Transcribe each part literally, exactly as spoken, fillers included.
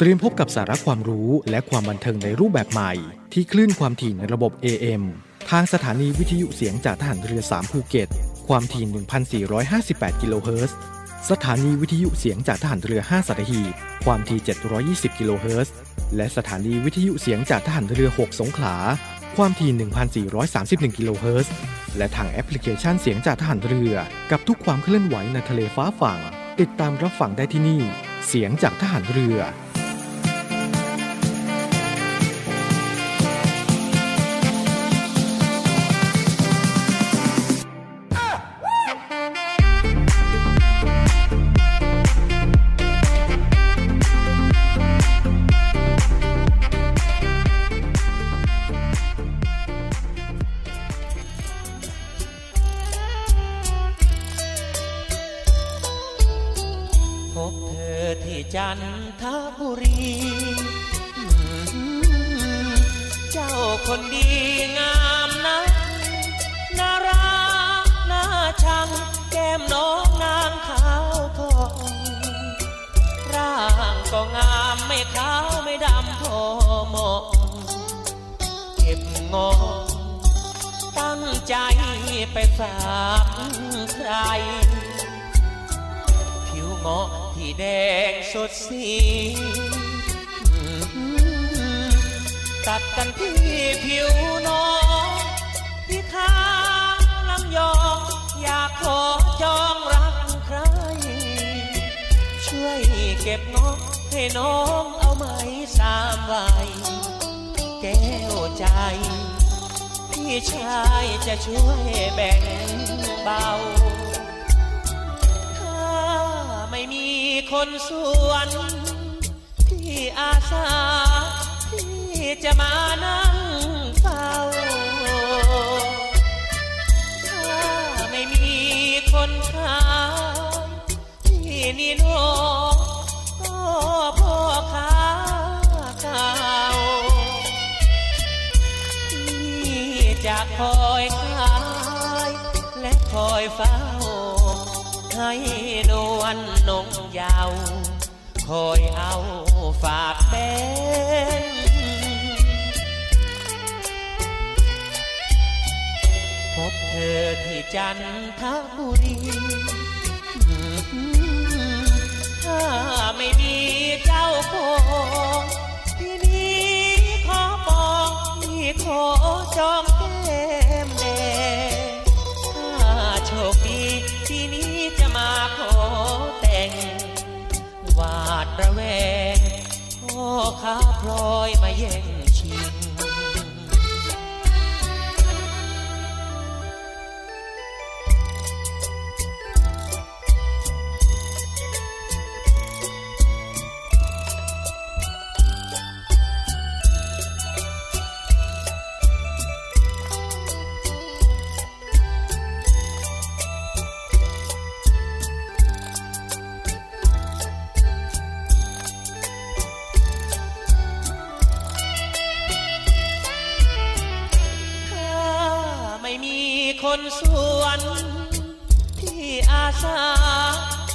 เตรียมพบกับสาระความรู้และความบันเทิงในรูปแบบใหม่ที่คลื่นความถี่ในระบบ เอ เอ็ม ทางสถานีวิทยุเสียงจากทหารเรือสามภูเก็ตความถี่ หนึ่งพันสี่ร้อยห้าสิบแปด กิโลเฮิรตซ์สถานีวิทยุเสียงจากทหารเรือห้าสัตหีบความถี่เจ็ดร้อยยี่สิบ กิโลเฮิรตซ์และสถานีวิทยุเสียงจากทหารเรือหกสงขลาความถี่ หนึ่งพันสี่ร้อยสามสิบเอ็ด กิโลเฮิรตซ์และทางแอปพลิเคชันเสียงจากทหารเรือกับทุกความเคลื่อนไหวในทะเลฟ้าฝั่งติดตามรับฟังได้ที่นี่เสียงจากทหารเรือจันทบุรีเจ้าคนดีงามนะน่ารักน่าชังแก้มน้องนางขาวทองร่างก็งามไม่ขาวไม่ดำพอเหมาะเก็บงอตั้งใจไปฝากใครผิวงอที่แดงสดสีตัดกันที่ผิวน้องที่ข้างลำยองอยากขอจองรักใครช่วยเก็บน้องให้น้องเอาไหมสามใบแก้วใจพี่ชายจะช่วยแบ่งเบาไม่มีคนส่วนที่อาสาที่จะมานั่งเฝ้าถ้าไม่มีคนข้าที่นี่โน่ก็พ่อข้าข้าวที่จะคอยขายและคอยเฝ้าให้นวลนงยาวคอยเอาฝากแม่พบเธอที่จันทบุรีถ้าไม่มีเจ้าของที่นี้ขอปองที่ขอจองแก้มแดงถ้าโชคดีที่นี้จะมาขอแต่งหวาดระแวงพ่อข้าพลอยมาแย่งชิงคนส่วนที่อาสา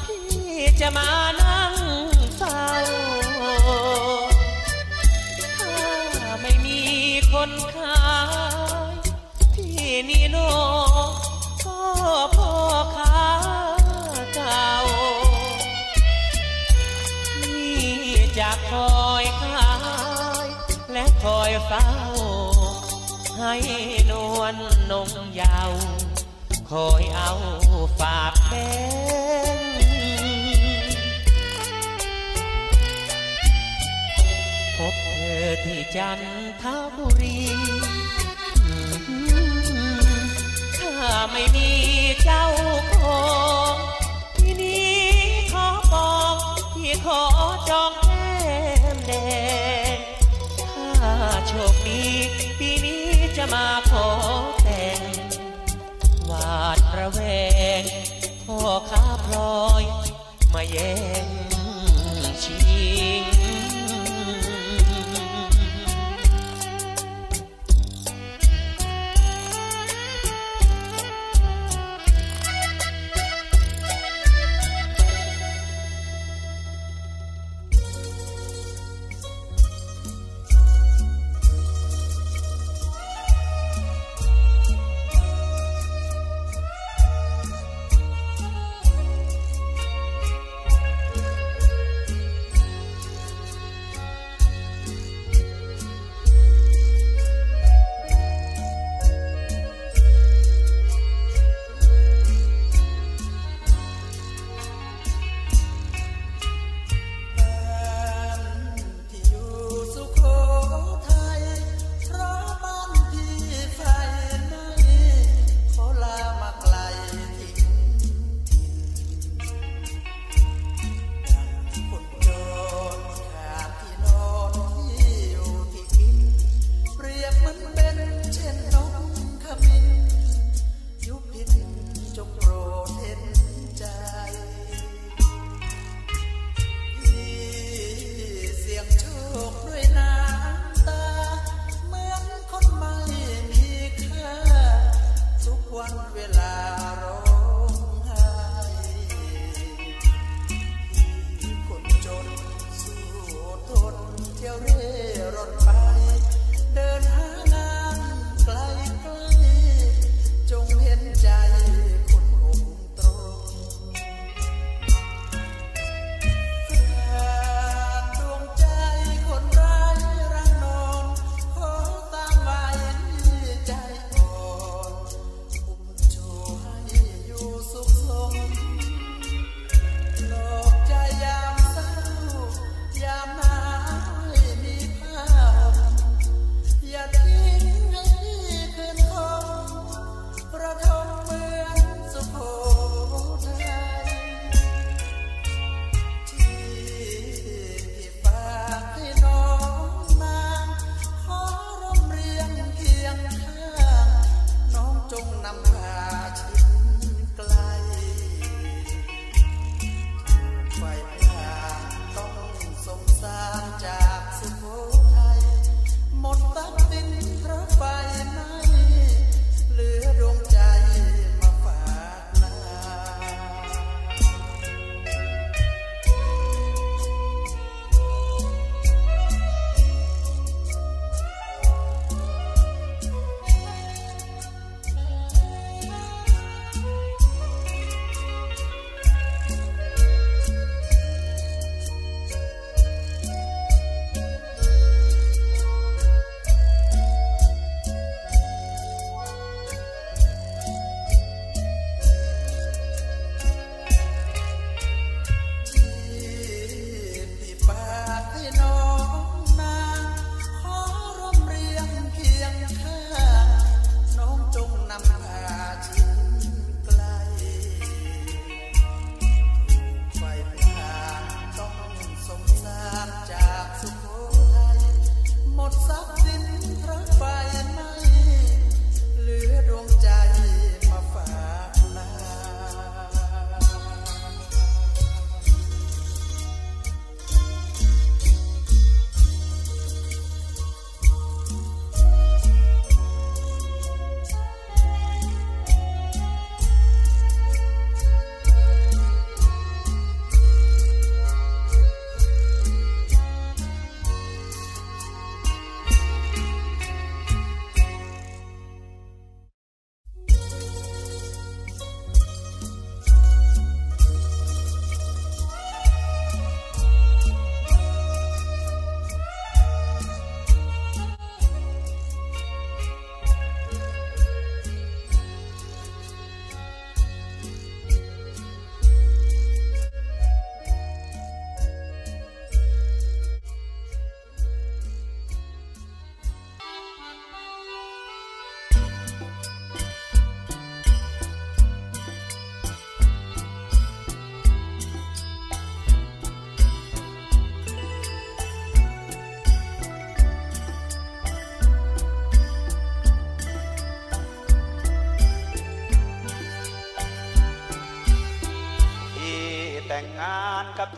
ที่จะมานั่งเฝ้าถ้าไม่มีคนขายที่นี่โน่ก็พ่อข้าเก่านี่จะคอยขายและคอยเฝ้าให้นวลนงยาวคอยเอาฝากแบ่งพบเธอที่จันทบุรีถ้าไม่มีเจ้าของที่นี้ขอบอกที่ขอจองแก้มแดงถ้าโชคดีปีนี้จะมาขอแต่งหวาดระแวงพ่อข้าพลอยมาแย่งชิง การ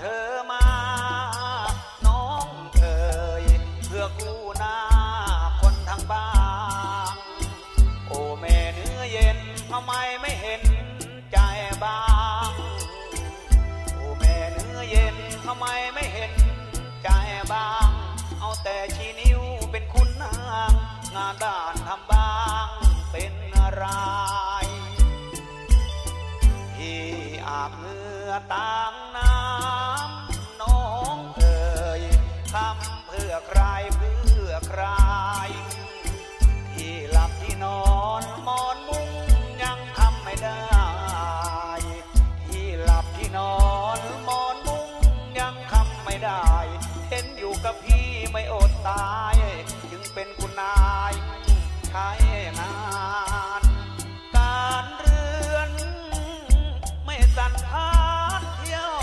เรือนไม่สันทานเที่ยว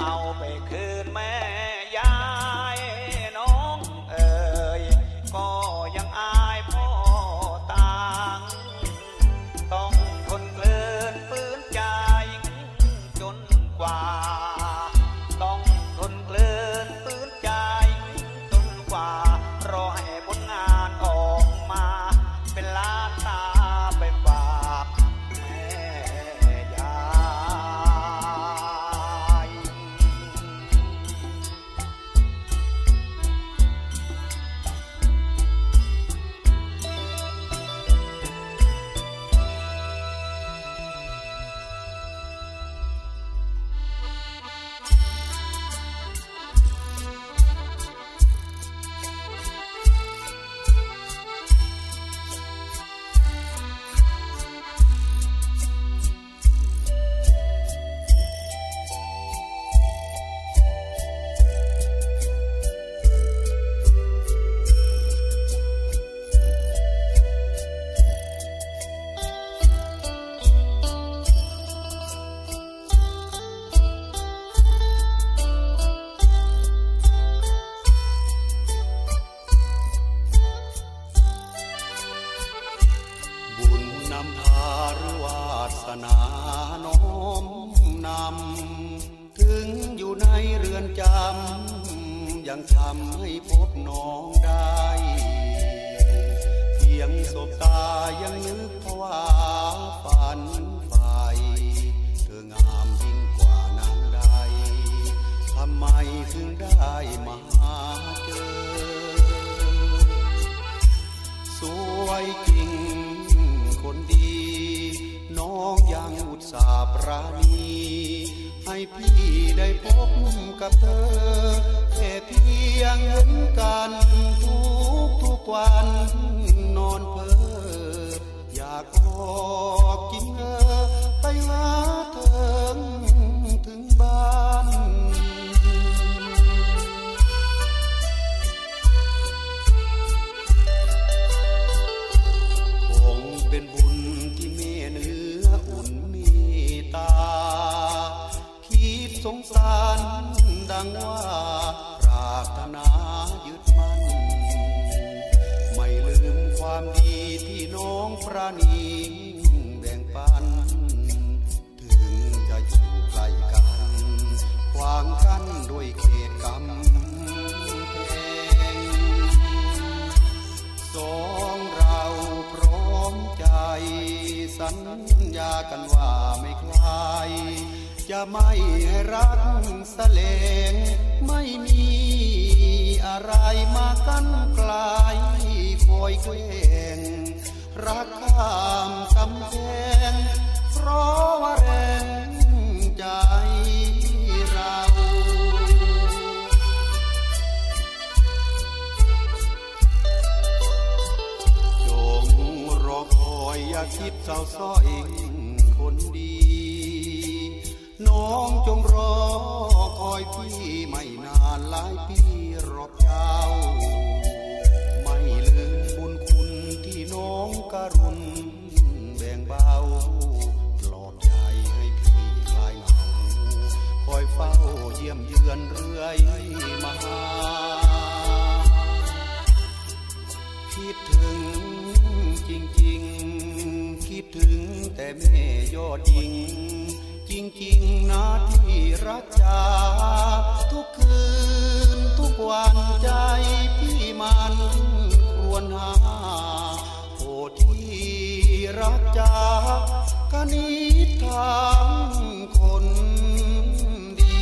เอาไปคืนแม่ยายน้องเอ๋ยก็ยังอายพ่อต่างต้องทนเกลื่อนปื้นใจจนกว่าต้องทนเกลื่อนปื้นใจจนกว่ารอให้ผลงานออกมาเป็นล้านตาไปฝากแม่ยายทำให้พบน้องได้เพียงสบตายังนึกภาวะฝันใฝ่เธองามยิ่งกว่านางใดทำไมถึงได้มาหาเจอสวยจริงคนดีน้องยังอุตส่าห์ปราณีให้พี่ได้พบกับเธอเพียงเห็นกันทุกทุกวันนอนเพ้ออยากออกกินเออไปหาเธอถึงบ้านคงเป็นบุญที่เมตเนื้ออุ่นมีตาคิดสงสารดังว่าธนายึดมั่นไม่ลืมความดีที่น้องประณีแบ่งปันถึงจะอยู่ไกลกันขวางกันด้วยเขตกำแพงสองเราพร้อมใจสัญญากันว่าไม่คลายจะไม่ให้รักสลายไม่มีอะไรมากันไกลคอยแขวงรักข้ามกำแพงเพราะว่าแรงใจเราจงรอคอยอย่าคิดเศร้าซ้อยคนดีน้องจงรอคอยพี่ไม่นานหลายปีรอบเจ้าไม่ลืมบุญคุณที่น้องกรุณแบ่งเบาปลอบใจให้พี่คลายเหงาคอยเฝ้าเยี่ยมเยือนเรื่อยมาคิดถึงจริงๆคิดถึงแต่แม่ยอดยิงจริงๆนะที่รักจ๋าทุกคืนทุกวันใจพี่มันครวญหาโอ้ที่รักจ๋าคณิธานคนดี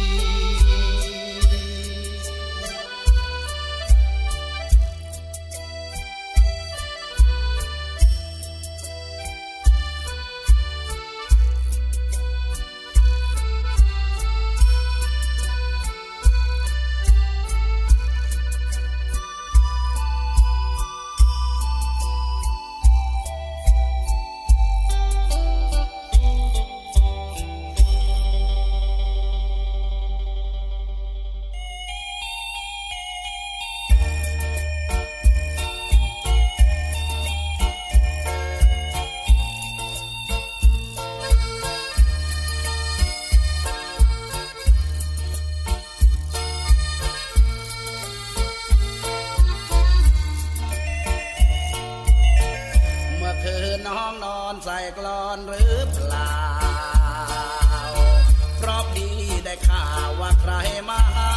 ใส่กลอนหรือเปล่าเพราะพี่ได้ข่าวว่าใครมาหา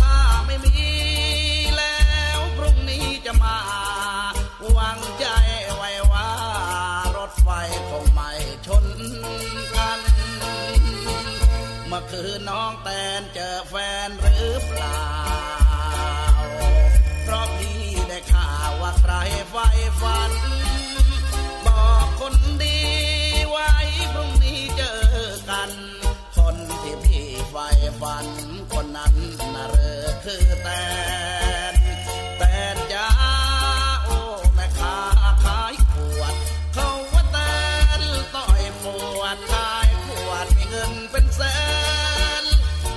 ถ้าไม่มีแล้วพรุ่งนี้จะมาวางใจไว้ว่ารถไฟคงไม่ชนกันเมื่อคืนน้องแตนเจอแฟนหรือเปล่าเพราะพี่ได้ข่าวว่าใครไฟฝันบอกคนดีไว้พรุ่งนี้เจอกันคนที่พี่ไฟฝันคนนั้นน่ะเรอคือแตนแตนจ้าโอ้แม่ค้าขายขวดเขาว่าแตนต่อยมวดขายขวดมีเงินเป็นแสน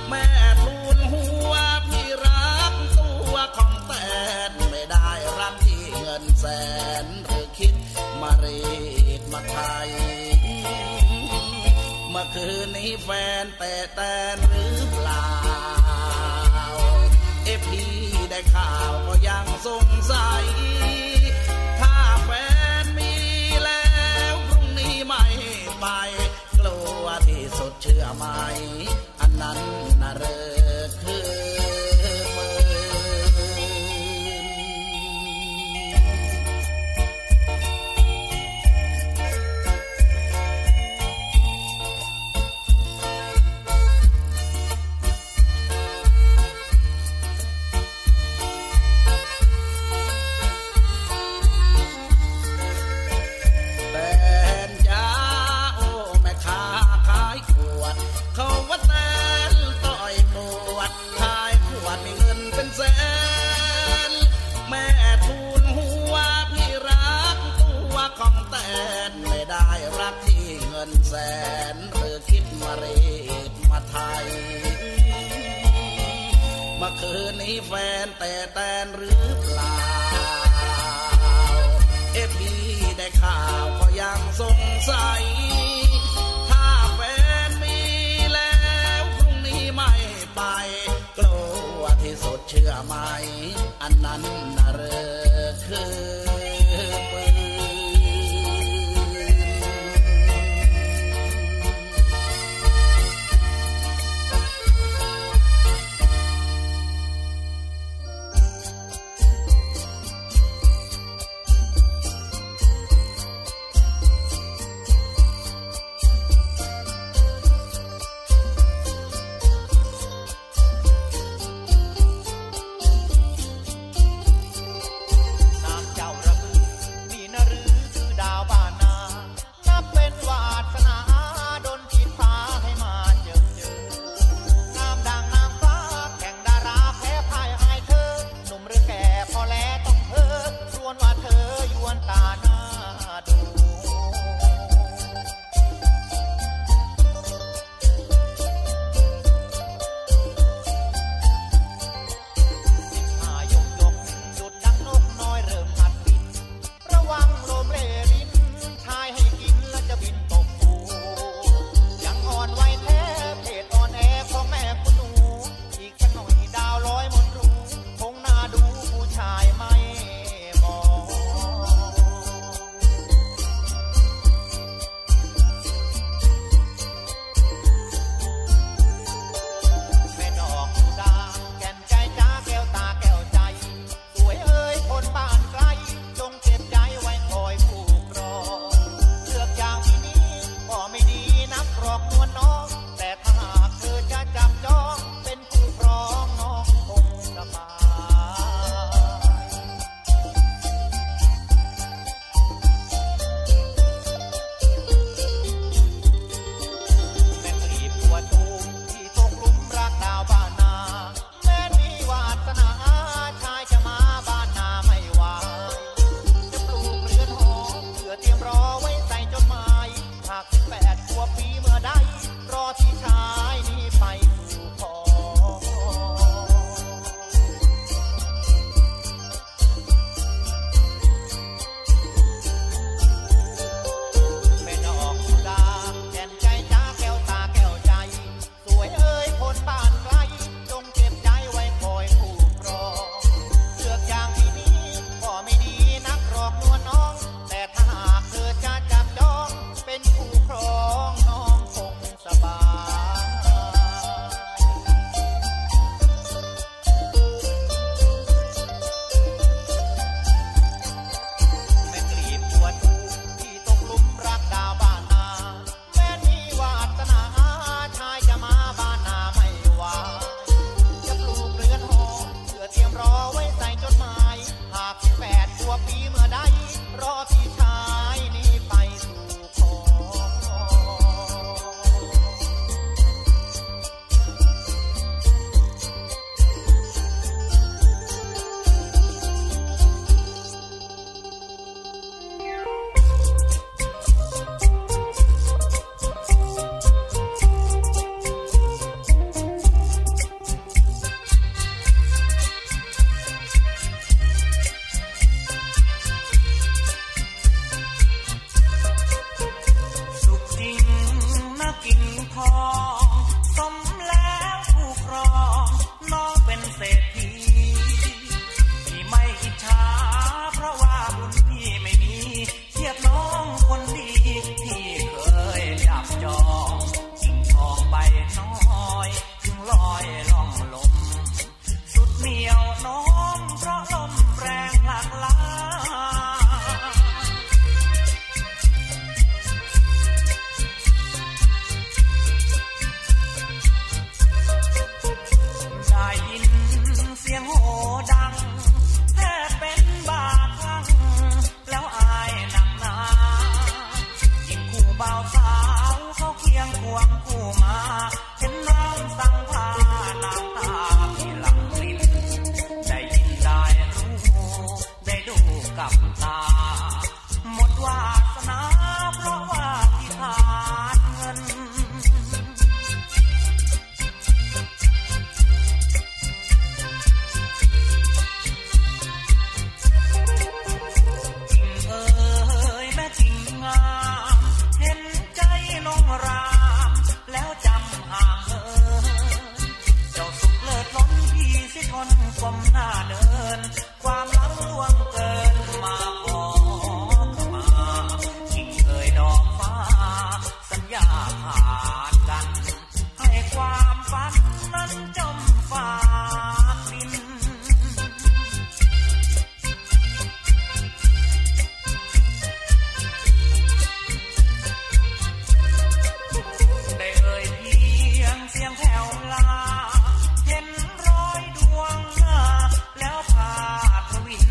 แม่ทูลหัวพี่รักตัวของแตนไม่ได้รักที่เงินแสนหรือคิดมาเรียกมาไทยเมื่อคืนนี้แฟนแต่แตนหรือเปล่าเอพีได้ข่าวก็ยังสงสัยถ้าแฟนมีแล้วพรุ่งนี้ไม่ไปกลัวที่สุดเชื่อไหมอันนั้นน่ะเรอคือแสนหรือคิดมาเรศมาไทยเมื่อคืนนี้แฟนแต่แตนหรือเปล่าเอพีได้ข่าวก็ยังสงสัยถ้าแฟนมีแล้วพรุ่งนี้ไม่ไปกลัวที่สุดเชื่อไหมอันนั้นน่ะเรอคือ ลับตาหมดวาสนาเพราะว่าที่ขาดเงินจริงเอ่ยแม่จริงงามเห็นใจลงรามแล้วจำอ่างเอ่ยเจ้าสุขเลิศล้นพี่สิทนความหน้าเดินความล้ำล่วงเกินมาบอกมาจริงเอ่ยดอกฟ้าสัญญาผ่านกันให้ความฝันนั้นจมฟ้าดินได้เอ่ยเพียงเสียงแผ่วลาเห็นรอยดวงหน้าแล้วพาทวิน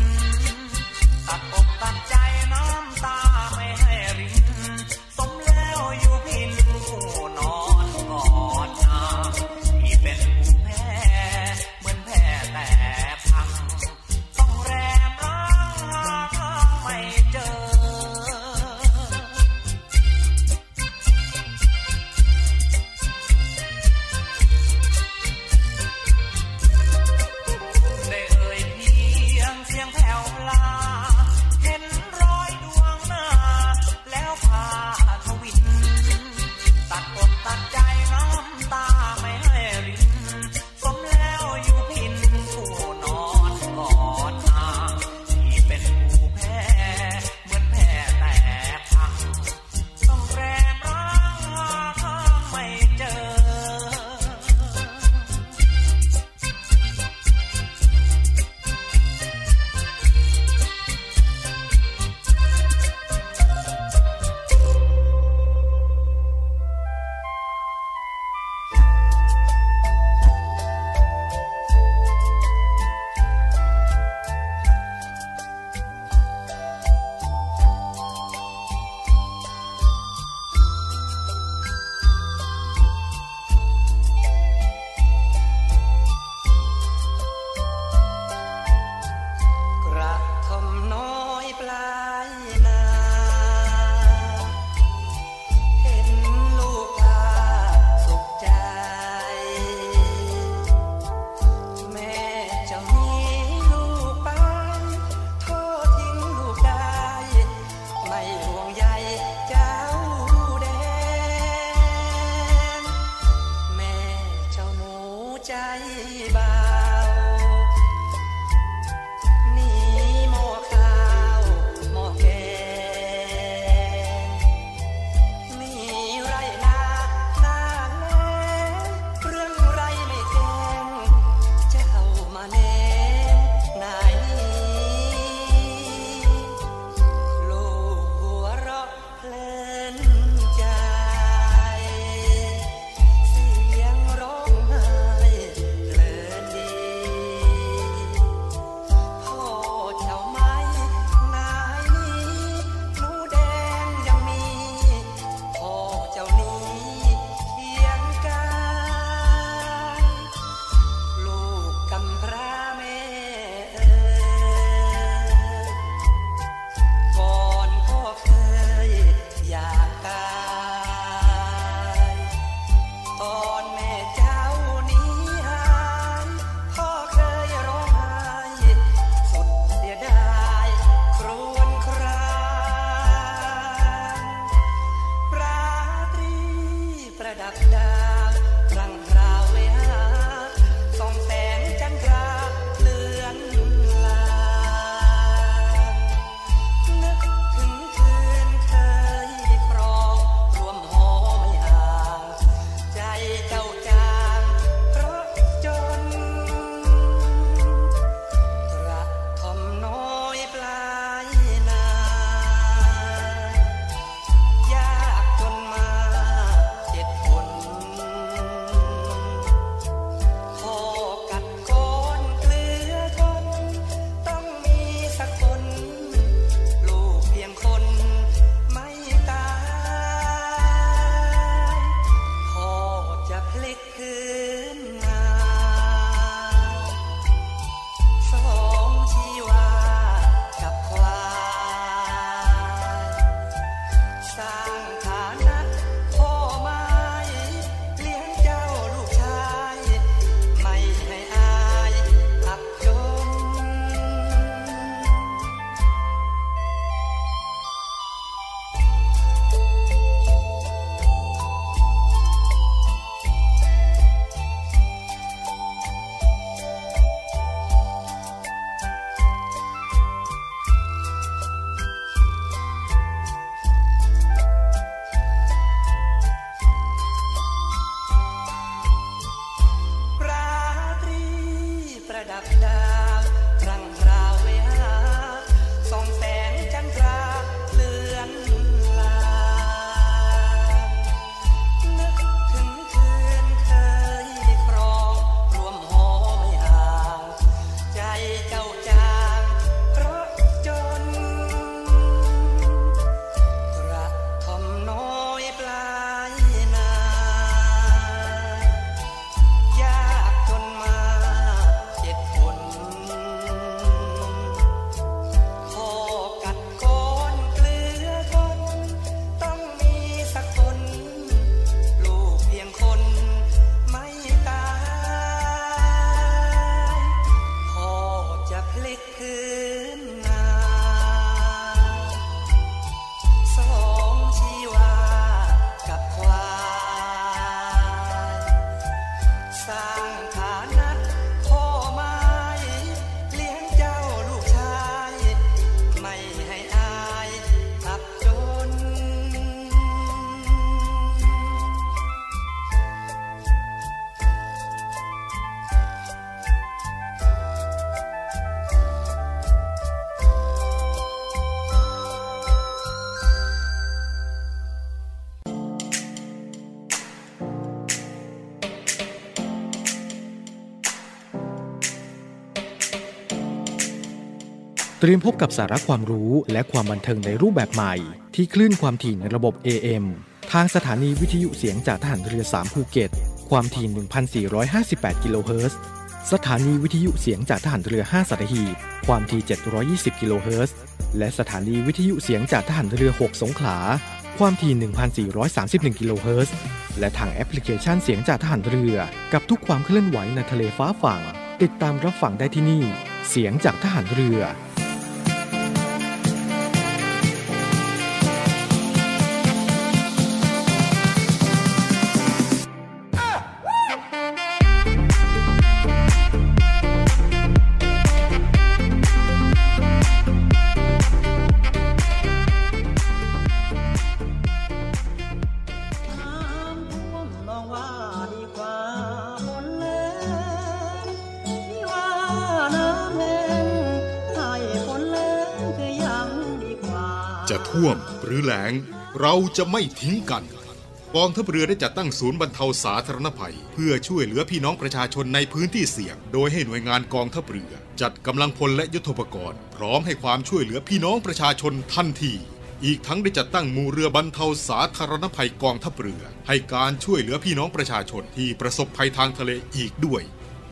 เตรียมพบกับสาระความรู้และความบันเทิงในรูปแบบใหม่ที่คลื่นความถี่ในระบบ เอ เอ็ม ทางสถานีวิทยุเสียงจากทหารเรือสามภูเก็ตความถี่ หนึ่งพันสี่ร้อยห้าสิบแปด กิโลเฮิรตซ์สถานีวิทยุเสียงจากทหารเรือห้าสัตหีบความถี่ เจ็ดร้อยยี่สิบ กิโลเฮิรตซ์และสถานีวิทยุเสียงจากทหารเรือหกสงขลาความถี่ หนึ่งพันสี่ร้อยสามสิบเอ็ด กิโลเฮิรตซ์และทางแอปพลิเคชันเสียงจากทหารเรือกับทุกความเคลื่อนไหวในทะเลฟ้าฝั่งติดตามรับฟังได้ที่นี่เสียงจากทหารเรือท่วมหรือแล้งเราจะไม่ทิ้งกันกองทัพเรือได้จัดตั้งศูนย์บรรเทาสาธารณภัยเพื่อช่วยเหลือพี่น้องประชาชนในพื้นที่เสี่ยงโดยให้หน่วยงานกองทัพเรือจัดกำลังพลและยุทโธปกรณ์พร้อมให้ความช่วยเหลือพี่น้องประชาชนทันทีอีกทั้งได้จัดตั้งหมู่เรือบรรเทาสาธารณภัยกองทัพเรือให้การช่วยเหลือพี่น้องประชาชนที่ประสบภัยทางทะเลอีกด้วย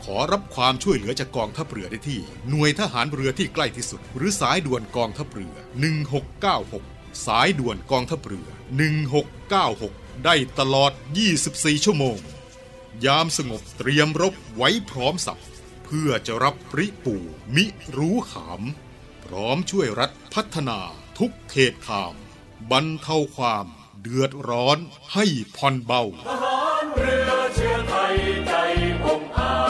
ขอรับความช่วยเหลือจากกองทัพเรือได้ที่หน่วยทหารเรือที่ใกล้ที่สุดหรือสายด่วนกองทัพเรือหนึ่งหกเก้าหกสายด่วนกองทัพเรือหนึ่งหกเก้าหกได้ตลอดยี่สิบสี่ชั่วโมงยามสงบเตรียมรบไว้พร้อมสับเพื่อจะรับปริปูมิรู้ขามพร้อมช่วยรัฐพัฒนาทุกเขตขามบรรเทาความเดือดร้อนให้ผ่อนเบาทหารเรือเชื้อไทยใจองอาจ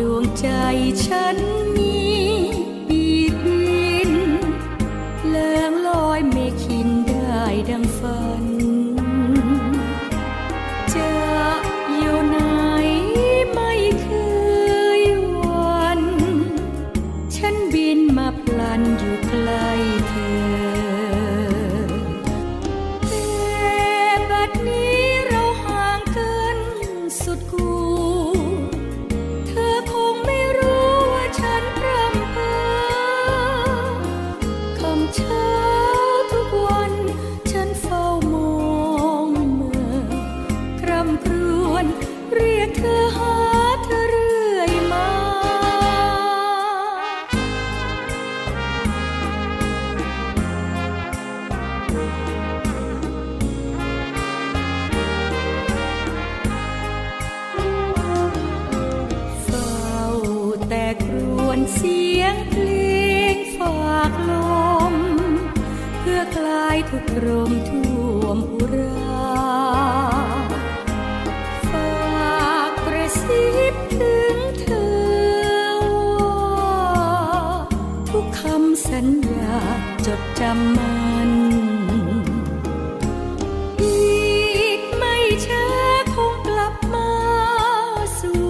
ดวงใจฉันมีปีกบินแรงลอยไม่คินได้ดังฝันจะอยู่ไหนไม่เคยวันฉันบินมาพลันอยู่ไกลเธอแต่บัดนี้เราห่างกันสุดกูเสียงเพลงฝากลมเพื่อคลายทุกลมท่วมอุราฝากกระซิบถึงเธอว่าทุกคำสัญญาจดจำมันอีกไม่ช้าคงกลับมาสู่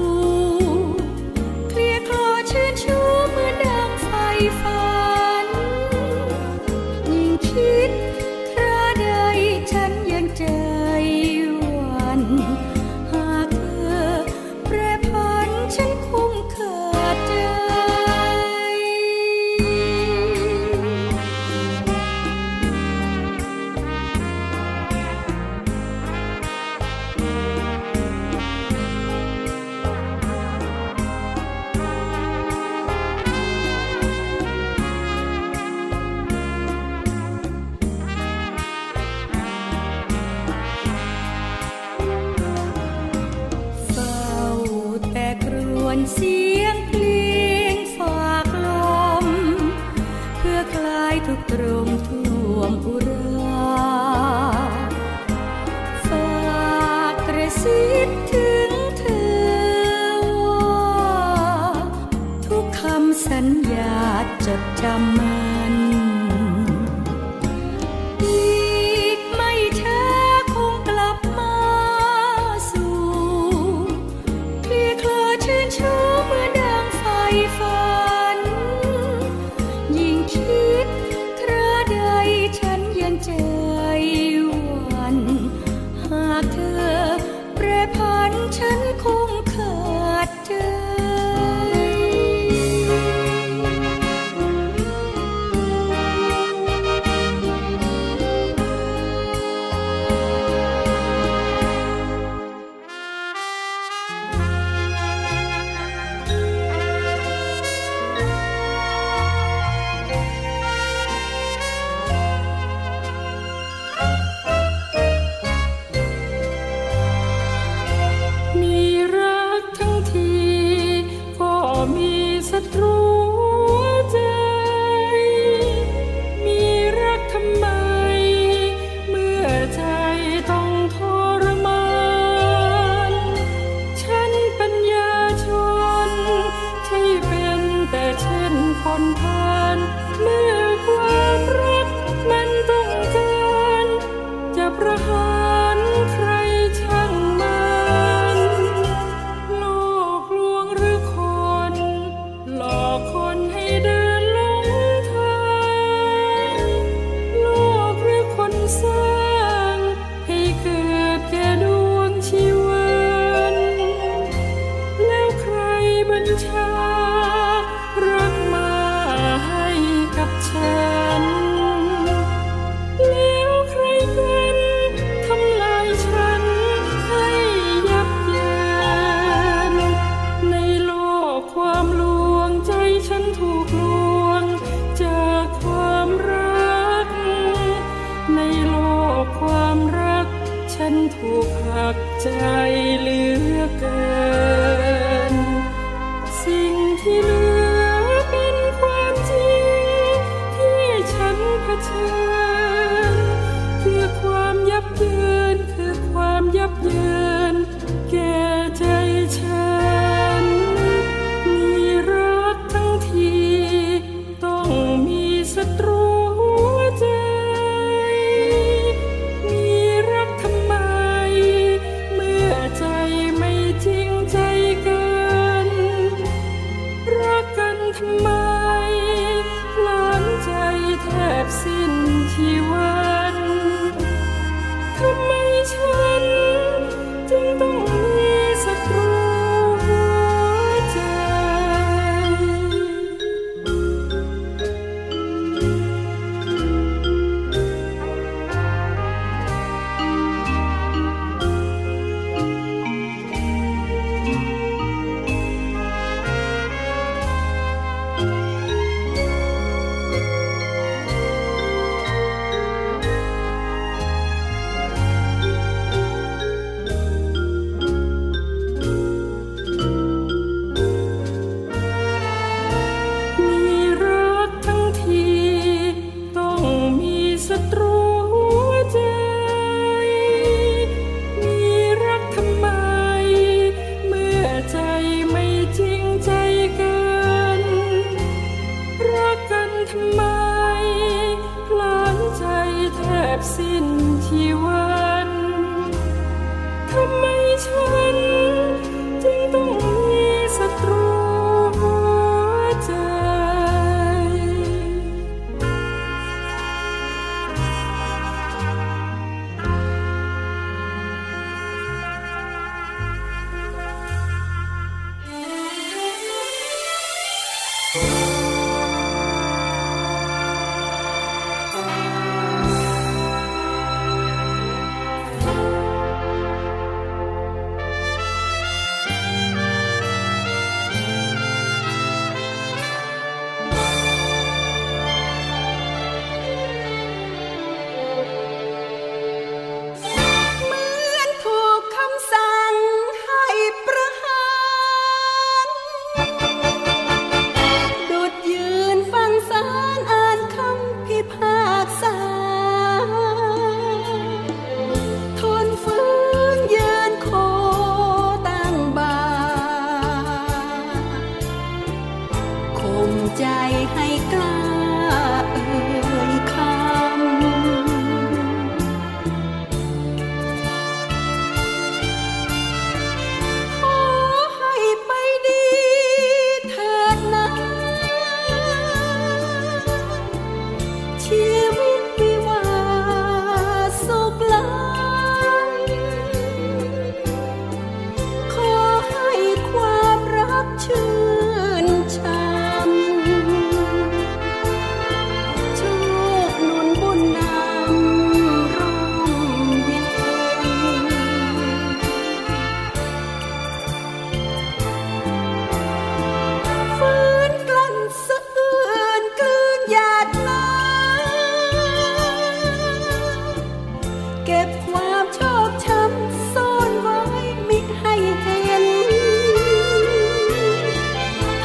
เก็บความชอบช้ำซ่อนไว้มิให้เห็น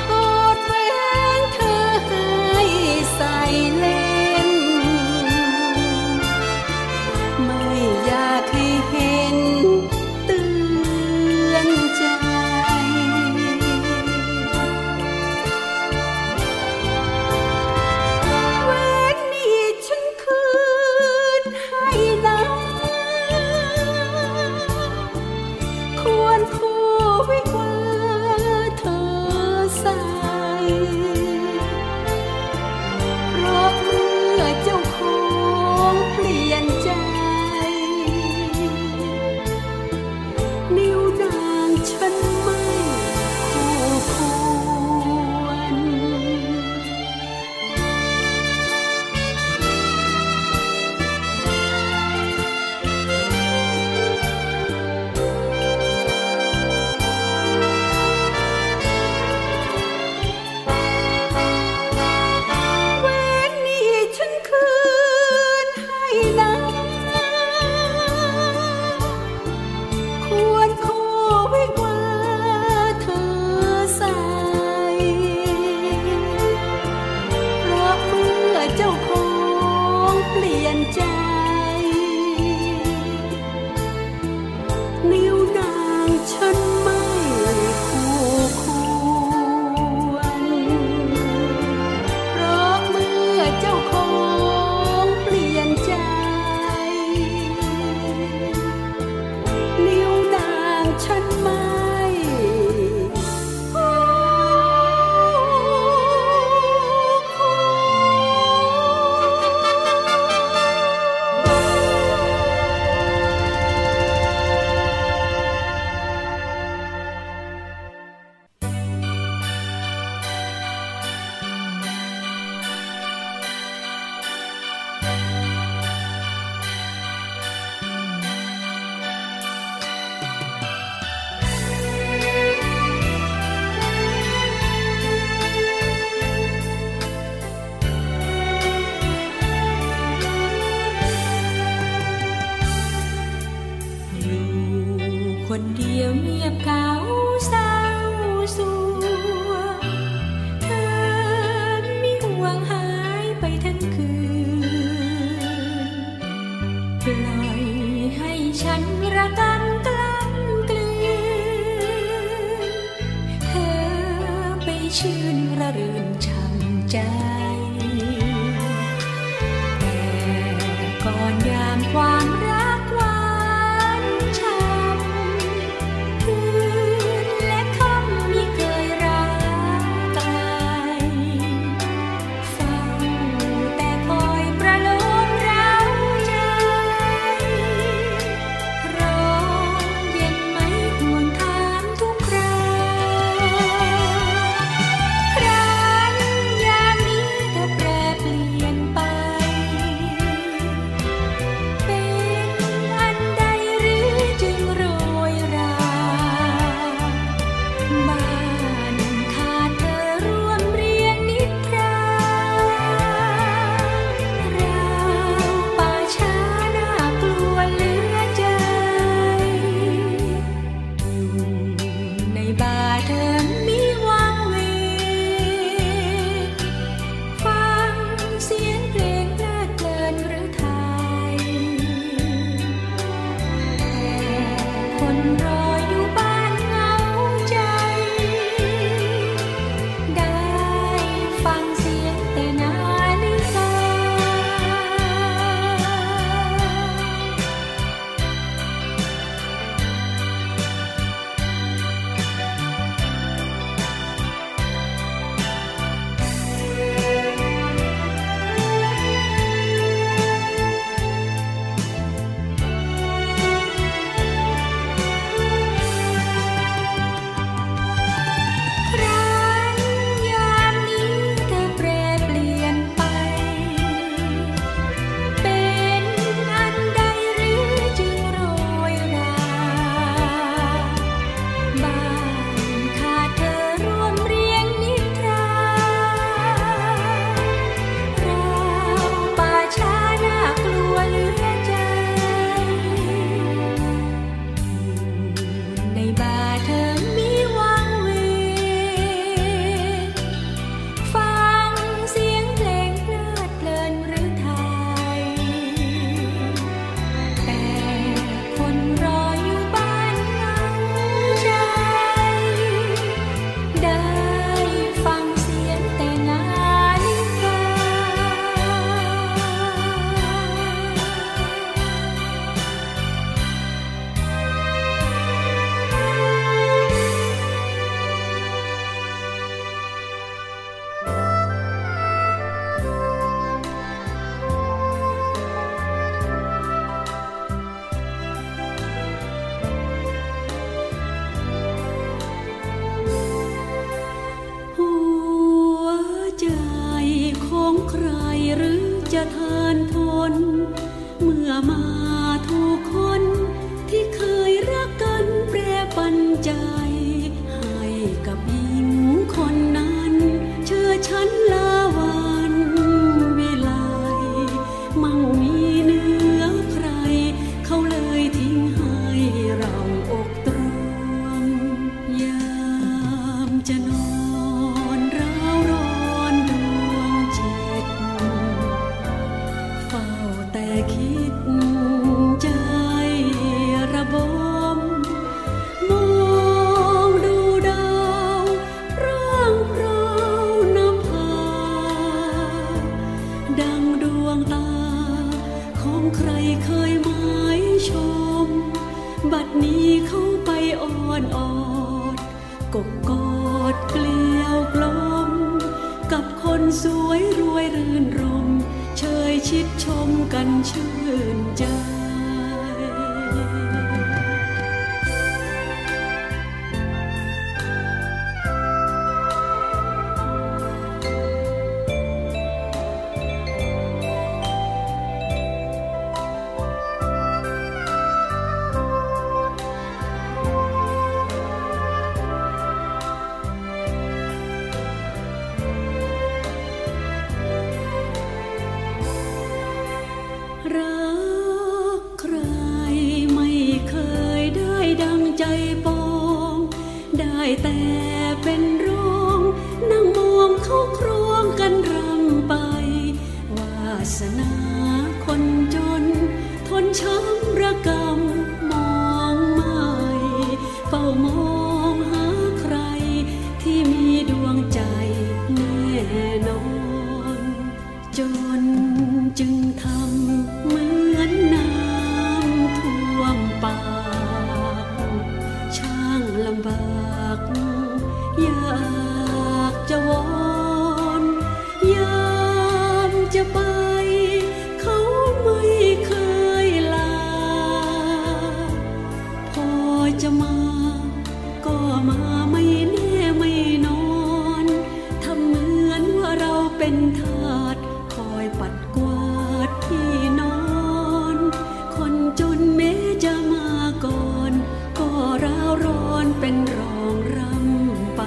ถอดแหวนเธอให้ใส่เล่นไม่อยากให้เห็นเตือนใจ มาทุกคนที่เคยรักกันแปรปันใจให้กับหญิงคนนั้นเชื่อฉันลาวันเวลามั่งมีเนื้อใครเขาเลยทิ้งให้เราอกตรองยามจะนอนร้าวร้อนดวงจิตเฝ้าแต่คิดใจระบมมองดูดาวร่างเรานภาดังดวงตาของใครเคยหมายชมบัดนี้เขาไปอ่อนออดกบกอดเกลียวกลมกับคนสวยรวยรื่นรมเชยชิดชมกันชื่นใจรักใครไม่เคยได้ดังใจปองได้แต่เป็นร้องนั่งมองเข้าครองกันรำไปวาสนาคนจนทนช้ำระกำมองไม่เฝ้ามองหาใครที่มีดวงใจแน่นอนจนจึงทำเหมือนน้ำท่วมปากช่างลำบากอยากจะวอนยามจะไปเขาไม่เคยลาพอจะมาก็มาไม่แน่ไม่นอนทำเหมือนว่าเราเป็นทาสคอยปัดกวาดที่นอนคนจนแม้จะมาก่อนก็ร้าวร้อนเป็นรองรำไป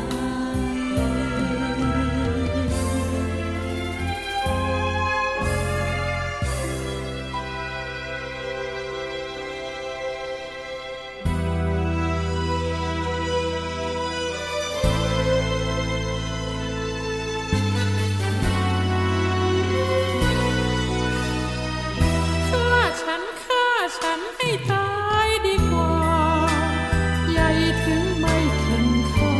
ฉันให้ตายดีกว่าใหญ่ถึงไม่เข็นคอ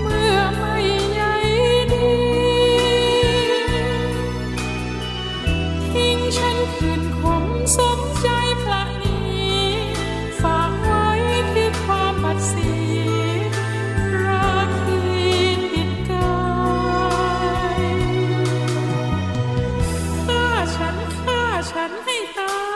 เมื่อไม่ใหญ่ดีทิ้งฉันคืนคงสมใจพระนี้ฝากไว้ที่ความบัดสีราคีติดกายฆ่าฉันฆ่าฉันให้ตาย